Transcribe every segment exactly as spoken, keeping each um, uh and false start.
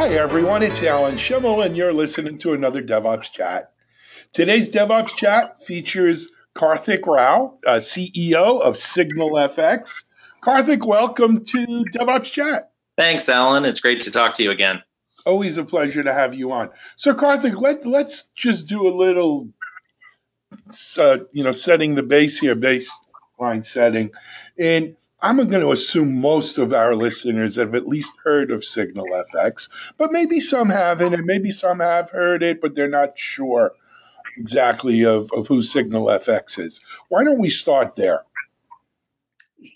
Hi everyone, it's Alan Schimmel and you're listening to another DevOps Chat. Today's DevOps Chat features Karthik Rao, uh, C E O of SignalFx. Karthik, welcome to DevOps Chat. Thanks, Alan. It's great to talk to you again. Always a pleasure to have you on. So, Karthik, let, let's just do a little, uh, you know, setting the base here, baseline setting. And I'm going to assume most of our listeners have at least heard of SignalFx, but maybe some haven't, and maybe some have heard it, but they're not sure exactly of, of who SignalFx is. Why don't we start there?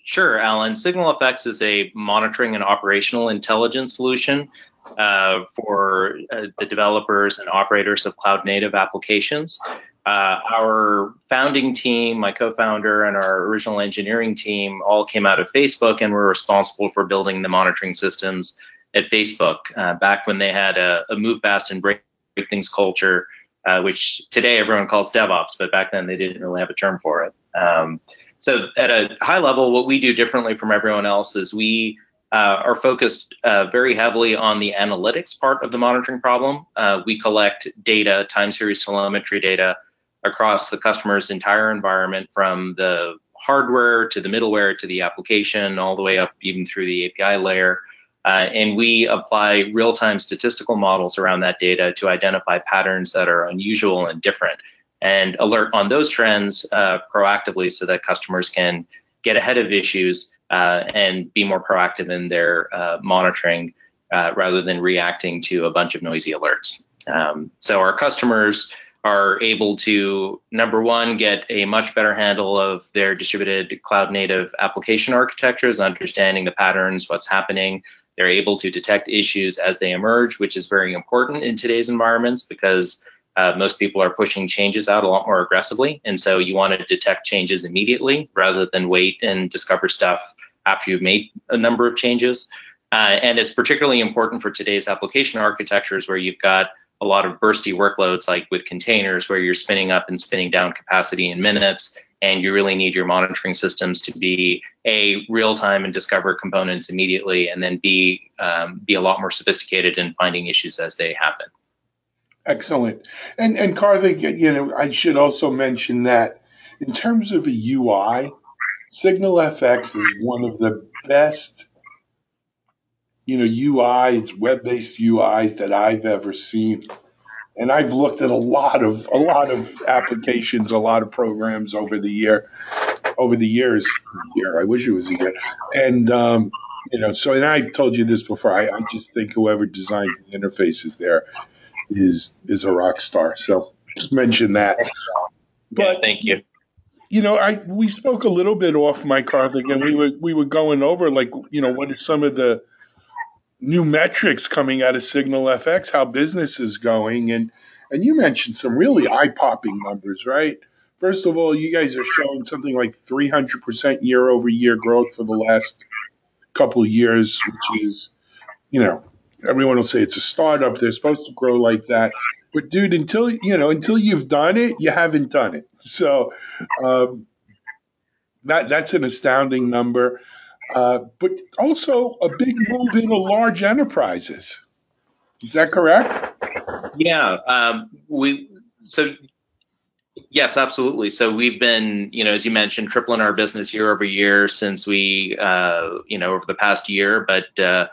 Sure, Alan. SignalFx is a monitoring and operational intelligence solution uh, for uh, the developers and operators of cloud-native applications. Uh, our founding team, my co-founder, and our original engineering team all came out of Facebook and were responsible for building the monitoring systems at Facebook uh, back when they had a, a move fast and break things culture, uh, which today everyone calls DevOps, but back then they didn't really have a term for it. Um, so at a high level, what we do differently from everyone else is we uh, are focused uh, very heavily on the analytics part of the monitoring problem. Uh, we collect data, time series telemetry data, across the customer's entire environment, from the hardware to the middleware to the application, all the way up even through the A P I layer. Uh, and we apply real-time statistical models around that data to identify patterns that are unusual and different and alert on those trends uh, proactively so that customers can get ahead of issues uh, and be more proactive in their uh, monitoring uh, rather than reacting to a bunch of noisy alerts. Um, so our customers are able to, number one, get a much better handle of their distributed cloud-native application architectures, understanding the patterns, what's happening. They're able to detect issues as they emerge, which is very important in today's environments because uh, most people are pushing changes out a lot more aggressively. And so you want to detect changes immediately rather than wait and discover stuff after you've made a number of changes. Uh, and it's particularly important for today's application architectures where you've got a lot of bursty workloads like with containers where you're spinning up and spinning down capacity in minutes, and you really need your monitoring systems to be A, real-time and discover components immediately, and then B, um, be a lot more sophisticated in finding issues as they happen. Excellent. And, and Karthik, you know, I should also mention that in terms of a U I, SignalFx is one of the best you know, U I, it's web-based U Is that I've ever seen. And I've looked at a lot of a lot of applications, a lot of programs over the year, over the years. Year, I wish it was a year. And, um, you know, so, and I've told you this before, I, I just think whoever designs the interfaces there is is a rock star. So just mention that. But, yeah, thank you. You know, I we spoke a little bit off mic, Karthik, and we were, we were going over, like, you know, what is some of the new metrics coming out of SignalFx, how business is going. And, and you mentioned some really eye-popping numbers, right? First of all, you guys are showing something like three hundred percent year-over-year growth for the last couple of years, which is, you know, everyone will say it's a startup. They're supposed to grow like that. But, dude, until, you know, until you've done it, you haven't done it. So um, that that's an astounding number. Uh, but also a big move into large enterprises. Is that correct? Yeah. Um, we so yes, absolutely. So we've been, you know, as you mentioned, tripling our business year over year since we, uh, you know, over the past year, but uh,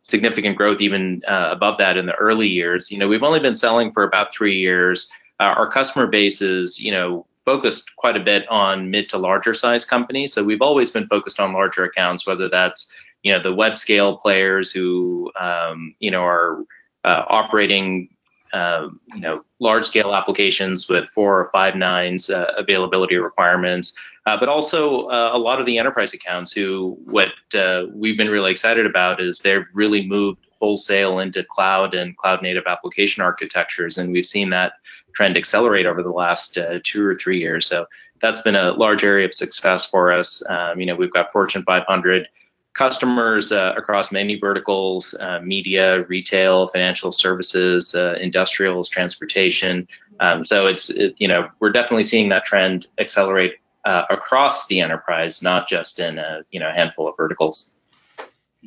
significant growth even uh, above that in the early years. You know, we've only been selling for about three years. Uh, our customer base is, you know, focused quite a bit on mid to larger size companies. So we've always been focused on larger accounts, whether that's, you know, the web scale players who, um, you know, are uh, operating, uh, you know, large scale applications with four or five nines uh, availability requirements, uh, but also uh, a lot of the enterprise accounts who what uh, we've been really excited about is they've really moved wholesale into cloud and cloud native application architectures. And we've seen that trend accelerate over the last uh, two or three years. So that's been a large area of success for us. Um, you know, we've got Fortune five hundred customers uh, across many verticals, uh, media, retail, financial services, uh, industrials, transportation. Um, so it's, it, you know, we're definitely seeing that trend accelerate uh, across the enterprise, not just in a, you know, handful of verticals.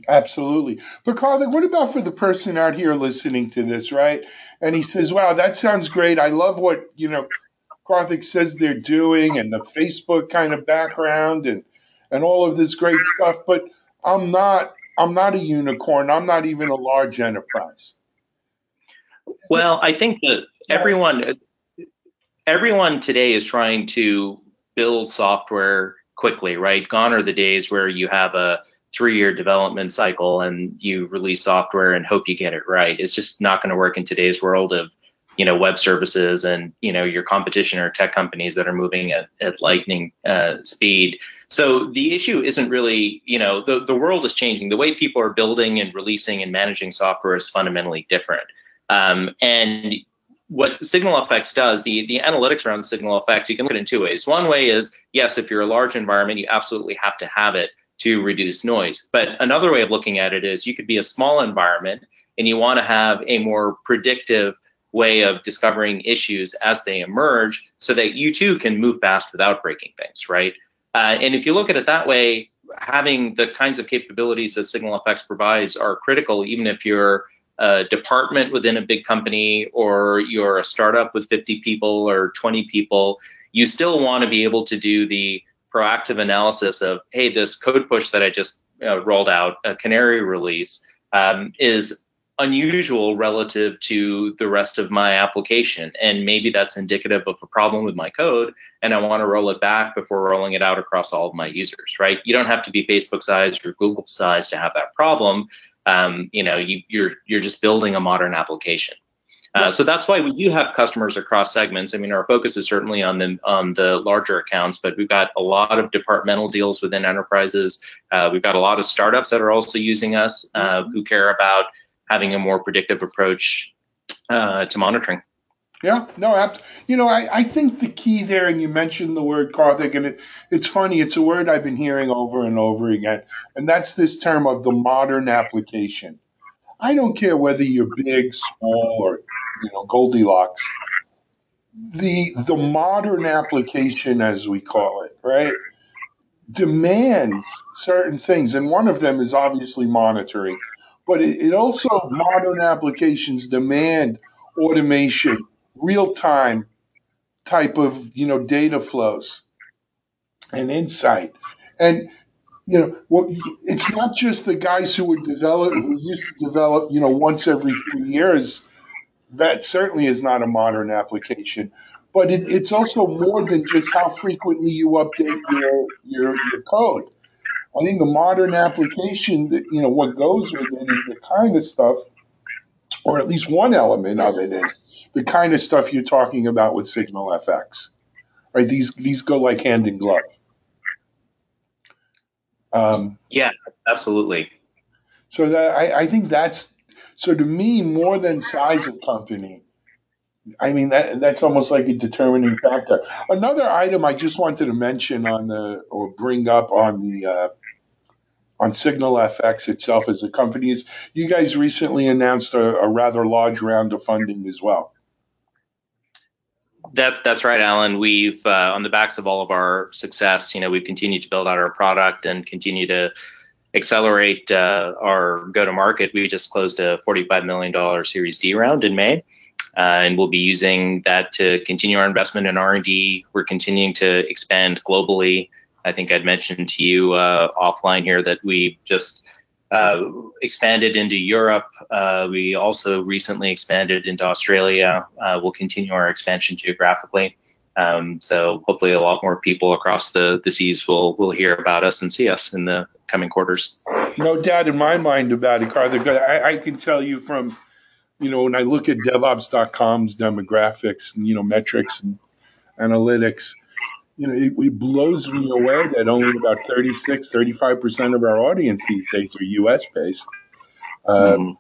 Absolutely. But Karthik, what about for the person out here listening to this, right? And he says, wow, that sounds great. I love what, you know, Karthik says they're doing and the Facebook kind of background and, and all of this great stuff. But I'm not I'm not a unicorn. I'm not even a large enterprise. Well, I think that everyone everyone today is trying to build software quickly, right? Gone are the days where you have a three-year development cycle and you release software and hope you get it right. It's just not going to work in today's world of, you know, web services and, you know, your competition or tech companies that are moving at, at lightning uh, speed. So the issue isn't really, you know, the, the world is changing. The way people are building and releasing and managing software is fundamentally different. Um, and what SignalFx does, the, the analytics around SignalFx, you can look at it in two ways. One way is, yes, if you're a large environment, you absolutely have to have it to reduce noise. But another way of looking at it is you could be a small environment and you want to have a more predictive way of discovering issues as they emerge so that you too can move fast without breaking things, right? Uh, and if you look at it that way, having the kinds of capabilities that SignalFx provides are critical, even if you're a department within a big company or you're a startup with fifty people or twenty people, you still want to be able to do the proactive analysis of, hey, this code push that I just uh, rolled out, a canary release, um, is unusual relative to the rest of my application. And maybe that's indicative of a problem with my code, and I want to roll it back before rolling it out across all of my users, right? You don't have to be Facebook-sized or Google-sized to have that problem. Um, you know, you, you're you're just building a modern application. Uh, so that's why we do have customers across segments. I mean, our focus is certainly on the on the larger accounts, but we've got a lot of departmental deals within enterprises. Uh, we've got a lot of startups that are also using us uh, who care about having a more predictive approach uh, to monitoring. Yeah, no, abs- you know, I, I think the key there, and you mentioned the word, Karthik, and it, it's funny, it's a word I've been hearing over and over again, and that's this term of the modern application. I don't care whether you're big, small, or you know, Goldilocks. The the modern application, as we call it, right, demands certain things, and one of them is obviously monitoring. But it, it also, modern applications demand automation, real-time type of, you know, data flows and insight. And you know, well, it's not just the guys who would develop, who used to develop, you know, once every three years. That certainly is not a modern application. But it, it's also more than just how frequently you update your, your your code. I think the modern application, that you know, what goes with it is the kind of stuff, or at least one element of it is the kind of stuff you're talking about with SignalFx. Right? These these go like hand in glove. Um, yeah, absolutely. So that I, I think that's so to me more than size of company. I mean that that's almost like a determining factor. Another item I just wanted to mention on the or bring up on the uh, on SignalFx itself as a company is you guys recently announced a, a rather large round of funding as well. That that's right, Alan. We've uh, on the backs of all of our success, you know, we've continued to build out our product and continue to accelerate uh, our go-to-market. We just closed a forty-five million dollars Series D round in May, uh, and we'll be using that to continue our investment in R and D. We're continuing to expand globally. I think I'd mentioned to you uh, offline here that we just uh, expanded into Europe. Uh, we also recently expanded into Australia. Uh, we'll continue our expansion geographically. Um, so hopefully a lot more people across the, the seas will will hear about us and see us in the coming quarters. No doubt in my mind about it, Karthik. I, I can tell you from, you know, when I look at DevOps dot com's demographics and, you know, metrics and analytics, you know, it, it blows me away that only about thirty-six, thirty-five percent of our audience these days are U S based. Um,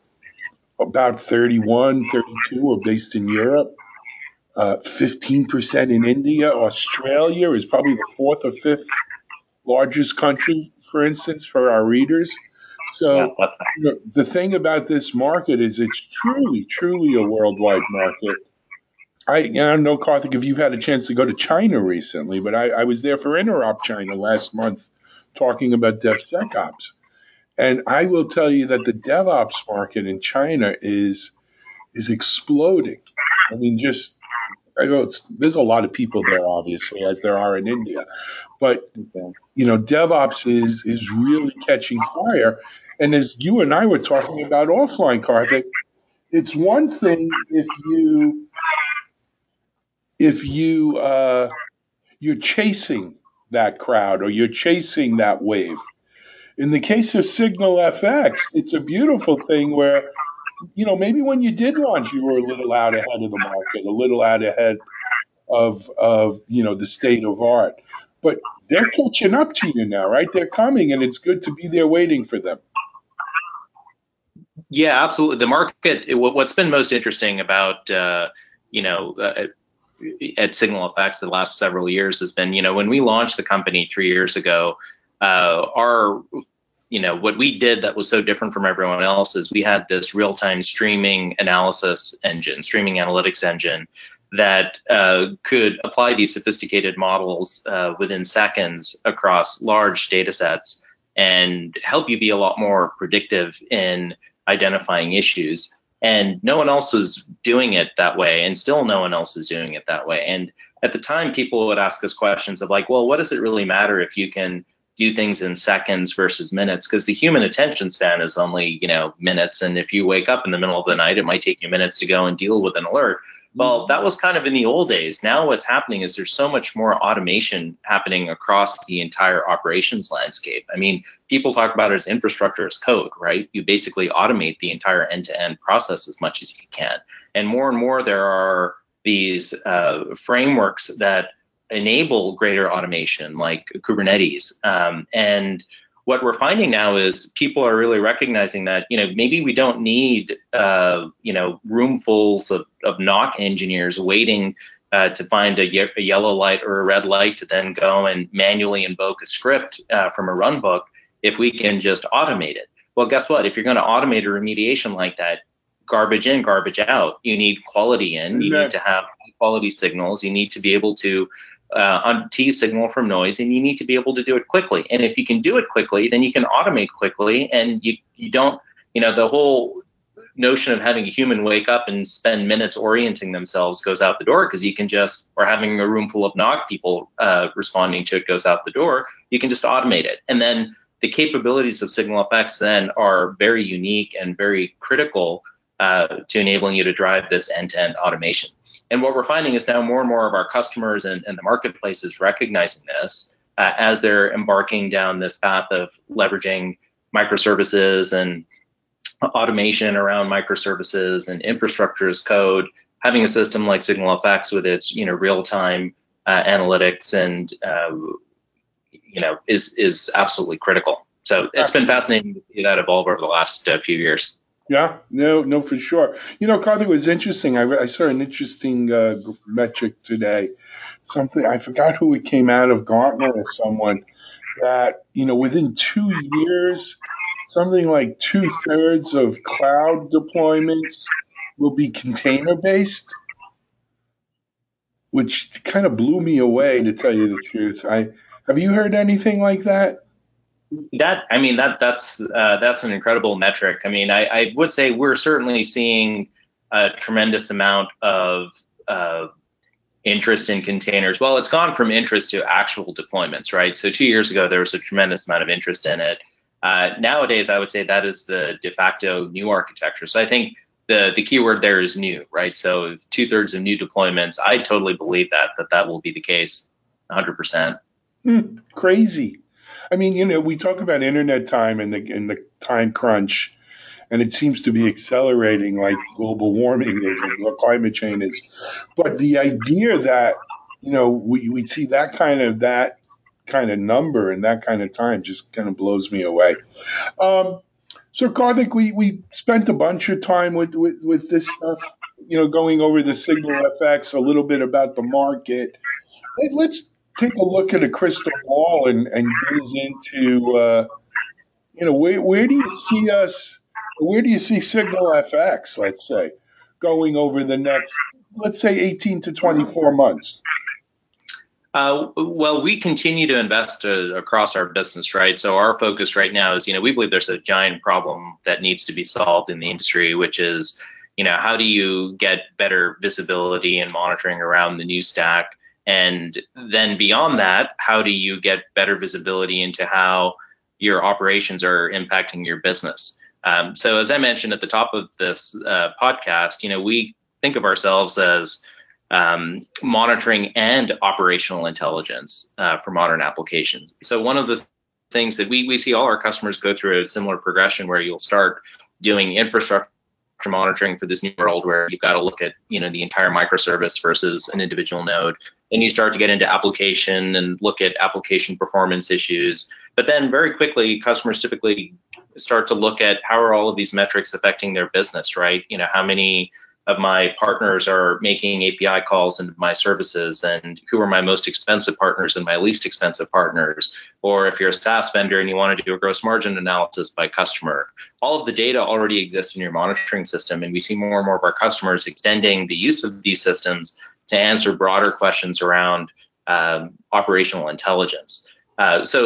about thirty-one, thirty-two are based in Europe. Uh, fifteen percent in India. Australia is probably the fourth or fifth largest country, for instance, for our readers. So you know, the thing about this market is it's truly, truly a worldwide market. I, I don't know, Karthik, if you've had a chance to go to China recently, but I, I was there for Interop China last month talking about DevSecOps. And I will tell you that the DevOps market in China is is exploding. I mean, just I know it's, there's a lot of people there, obviously, as there are in India, but you know, DevOps is is really catching fire. And as you and I were talking about offline, Karthik, it's one thing if you if you uh, you're chasing that crowd or you're chasing that wave. In the case of SignalFx, it's a beautiful thing where, you know, maybe when you did launch, you were a little out ahead of the market, a little out ahead of, of you know, the state of art. But they're catching up to you now, right? They're coming, and it's good to be there waiting for them. Yeah, absolutely. The market, it, what's been most interesting about, uh, you know, uh, at SignalFx the last several years has been, you know, when we launched the company three years ago, Uh, our, you know, what we did that was so different from everyone else is we had this real-time streaming analysis engine, streaming analytics engine that uh, could apply these sophisticated models uh, within seconds across large data sets and help you be a lot more predictive in identifying issues. And no one else is doing it that way, and still no one else is doing it that way. And at the time, people would ask us questions of like, well, what does it really matter if you can do things in seconds versus minutes, because the human attention span is only, you know, minutes. And if you wake up in the middle of the night, it might take you minutes to go and deal with an alert. Well, that was kind of in the old days. Now what's happening is there's so much more automation happening across the entire operations landscape. I mean, people talk about it as infrastructure as code, right? You basically automate the entire end-to-end process as much as you can. And more and more, there are these uh, frameworks that enable greater automation like Kubernetes. Um, and what we're finding now is people are really recognizing that, you know, maybe we don't need, uh, you know, roomfuls of, of knock engineers waiting uh, to find a, ye- a yellow light or a red light to then go and manually invoke a script uh, from a runbook if we can just automate it. Well, guess what? If you're going to automate a remediation like that, garbage in, garbage out, you need quality in, you need to have quality signals, you need to be able to Uh, T signal from noise, and you need to be able to do it quickly. And if you can do it quickly, then you can automate quickly, and you, you don't, you know, the whole notion of having a human wake up and spend minutes orienting themselves goes out the door because you can just, or having a room full of knock people uh, responding to it goes out the door, you can just automate it. And then the capabilities of SignalFx then are very unique and very critical uh, to enabling you to drive this end-to-end automation. And what we're finding is now more and more of our customers and, and the marketplace is recognizing this uh, as they're embarking down this path of leveraging microservices and automation around microservices and infrastructure as code. Having a system like SignalFx with its, you know, real-time uh, analytics and, uh, you know, is is absolutely critical. So it's been fascinating to see that evolve over the last uh, few years. Yeah, no, no, for sure. You know, Karthik, was interesting. I, I saw an interesting uh, metric today. Something I forgot who it came out of, Gartner or someone, that, you know, within two years, something like two thirds of cloud deployments will be container based, which kind of blew me away, to tell you the truth. I have you heard anything like that? That I mean that that's uh, that's an incredible metric. I mean, I, I would say we're certainly seeing a tremendous amount of uh, interest in containers. Well, it's gone from interest to actual deployments, right? So two years ago, there was a tremendous amount of interest in it. Uh, nowadays, I would say that is the de facto new architecture. So I think the the key word there is new, right? So two thirds of new deployments. I totally believe that that that will be the case, one hundred percent. Mm, crazy. I mean, you know, we talk about internet time and the and the time crunch, and it seems to be accelerating like global warming is or climate change is. But the idea that, you know, we, we'd see that kind of that kind of number and that kind of time just kind of blows me away. Um, so, Karthik, we, we spent a bunch of time with, with, with this stuff, you know, going over the SignalFx, a little bit about the market. Let's take a look at a crystal ball and, and goes into, uh, you know, where, where do you see us, where do you see SignalFx, let's say, going over the next, let's say, eighteen to twenty-four months? Uh, well, we continue to invest uh, across our business, right? So our focus right now is, you know, we believe there's a giant problem that needs to be solved in the industry, which is, you know, how do you get better visibility and monitoring around the new stack? And then beyond that, how do you get better visibility into how your operations are impacting your business? Um, so as I mentioned at the top of this uh, podcast, you know, we think of ourselves as Um, monitoring and operational intelligence uh, for modern applications. So one of the things that we, we see all our customers go through a similar progression where you'll start doing infrastructure monitoring for this new world where you've got to look at, you know, the entire microservice versus an individual node. Then you start to get into application and look at application performance issues. But then very quickly, customers typically start to look at how are all of these metrics affecting their business, right? You know, how many of my partners are making A P I calls into my services, and who are my most expensive partners and my least expensive partners? Or if you're a SaaS vendor and you want to do a gross margin analysis by customer, all of the data already exists in your monitoring system. And we see more and more of our customers extending the use of these systems to answer broader questions around um, operational intelligence. Uh, so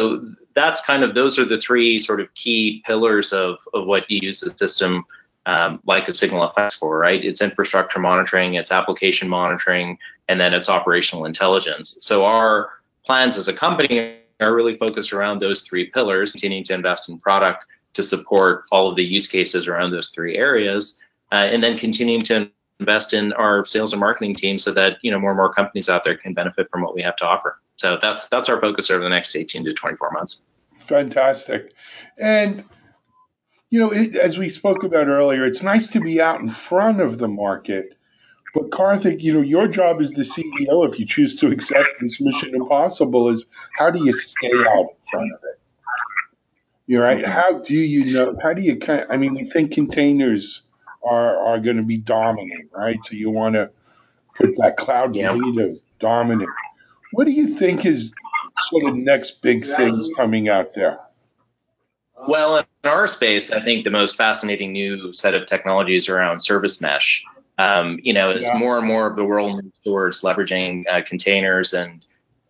that's kind of, those are the three sort of key pillars of, of what you use the system Um, like a SignalFx for, right? It's infrastructure monitoring, it's application monitoring, and then it's operational intelligence. So our plans as a company are really focused around those three pillars, continuing to invest in product to support all of the use cases around those three areas, uh, and then continuing to invest in our sales and marketing team so that, you know, more and more companies out there can benefit from what we have to offer. So that's that's our focus over the next eighteen to twenty-four months. Fantastic. And you know, it, as we spoke about earlier, it's nice to be out in front of the market. But Karthik, you know, your job as the C E O, if you choose to accept this mission impossible, is how do you stay out in front of it? You're right. How do you know? How do you kind of, I mean, we think containers are, are going to be dominant, right? So you want to put that cloud native dominant. What do you think is sort of next big things coming out there? Well, in our space, I think the most fascinating new set of technologies around service mesh. Um, you know, yeah. As more and more of the world moves towards leveraging uh, containers and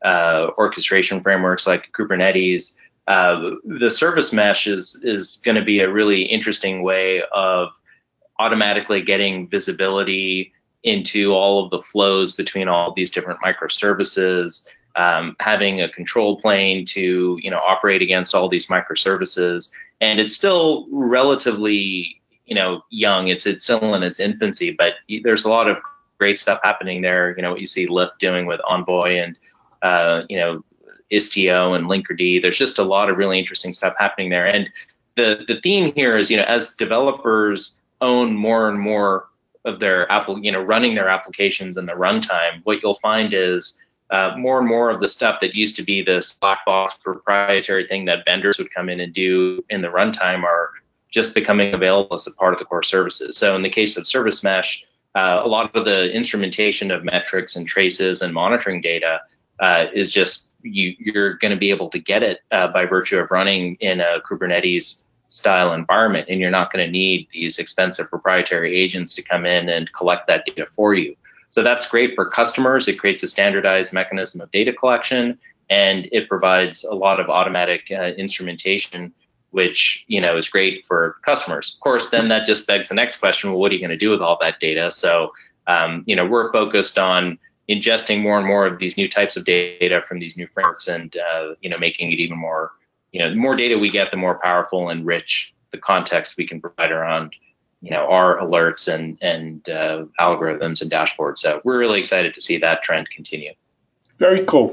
uh, orchestration frameworks like Kubernetes, uh, the service mesh is is going to be a really interesting way of automatically getting visibility into all of the flows between all these different microservices. Um, having a control plane to, you know, operate against all these microservices, and it's still relatively, you know, young. It's it's still in its infancy, but there's a lot of great stuff happening there. You know, what you see Lyft doing with Envoy and uh, you know, Istio and Linkerd. There's just a lot of really interesting stuff happening there. And the the theme here is, you know, as developers own more and more of their Apple, you know, running their applications in the runtime, what you'll find is Uh, more and more of the stuff that used to be this black box proprietary thing that vendors would come in and do in the runtime are just becoming available as a part of the core services. So in the case of Service Mesh, uh, a lot of the instrumentation of metrics and traces and monitoring data uh, is just, you, you're going to be able to get it uh, by virtue of running in a Kubernetes style environment, and you're not going to need these expensive proprietary agents to come in and collect that data for you. So that's great for customers. It creates a standardized mechanism of data collection, and it provides a lot of automatic uh, instrumentation, which, you know, is great for customers. Of course, then that just begs the next question, well, what are you going to do with all that data? So, um, you know, we're focused on ingesting more and more of these new types of data from these new frameworks and, uh, you know, making it even more, you know, the more data we get, the more powerful and rich the context we can provide around, you know, our alerts and, and uh, algorithms and dashboards. So we're really excited to see that trend continue. Very cool.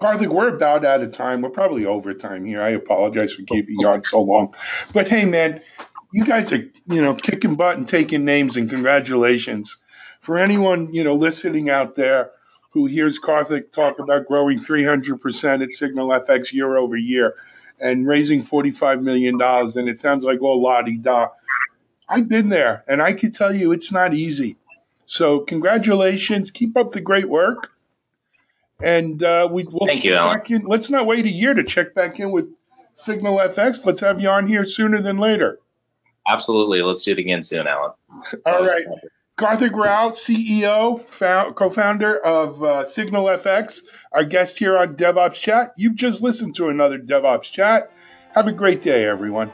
Karthik, we're about out of time. We're probably over time here. I apologize for keeping you on so long. But hey, man, you guys are, you know, kicking butt and taking names, and congratulations. For anyone, you know, listening out there who hears Karthik talk about growing three hundred percent at SignalFx year over year and raising forty-five million dollars, and it sounds like all la-di-da. I've been there, and I can tell you it's not easy. So congratulations. Keep up the great work. And uh, we, we'll Thank you, Alan. Back in. Let's not wait a year to check back in with SignalFx. Let's have you on here sooner than later. Absolutely. Let's do it again soon, Alan. All right. Fun. Karthik Rao, C E O, co-founder of uh, SignalFx, our guest here on DevOps Chat. You've just listened to another DevOps Chat. Have a great day, everyone.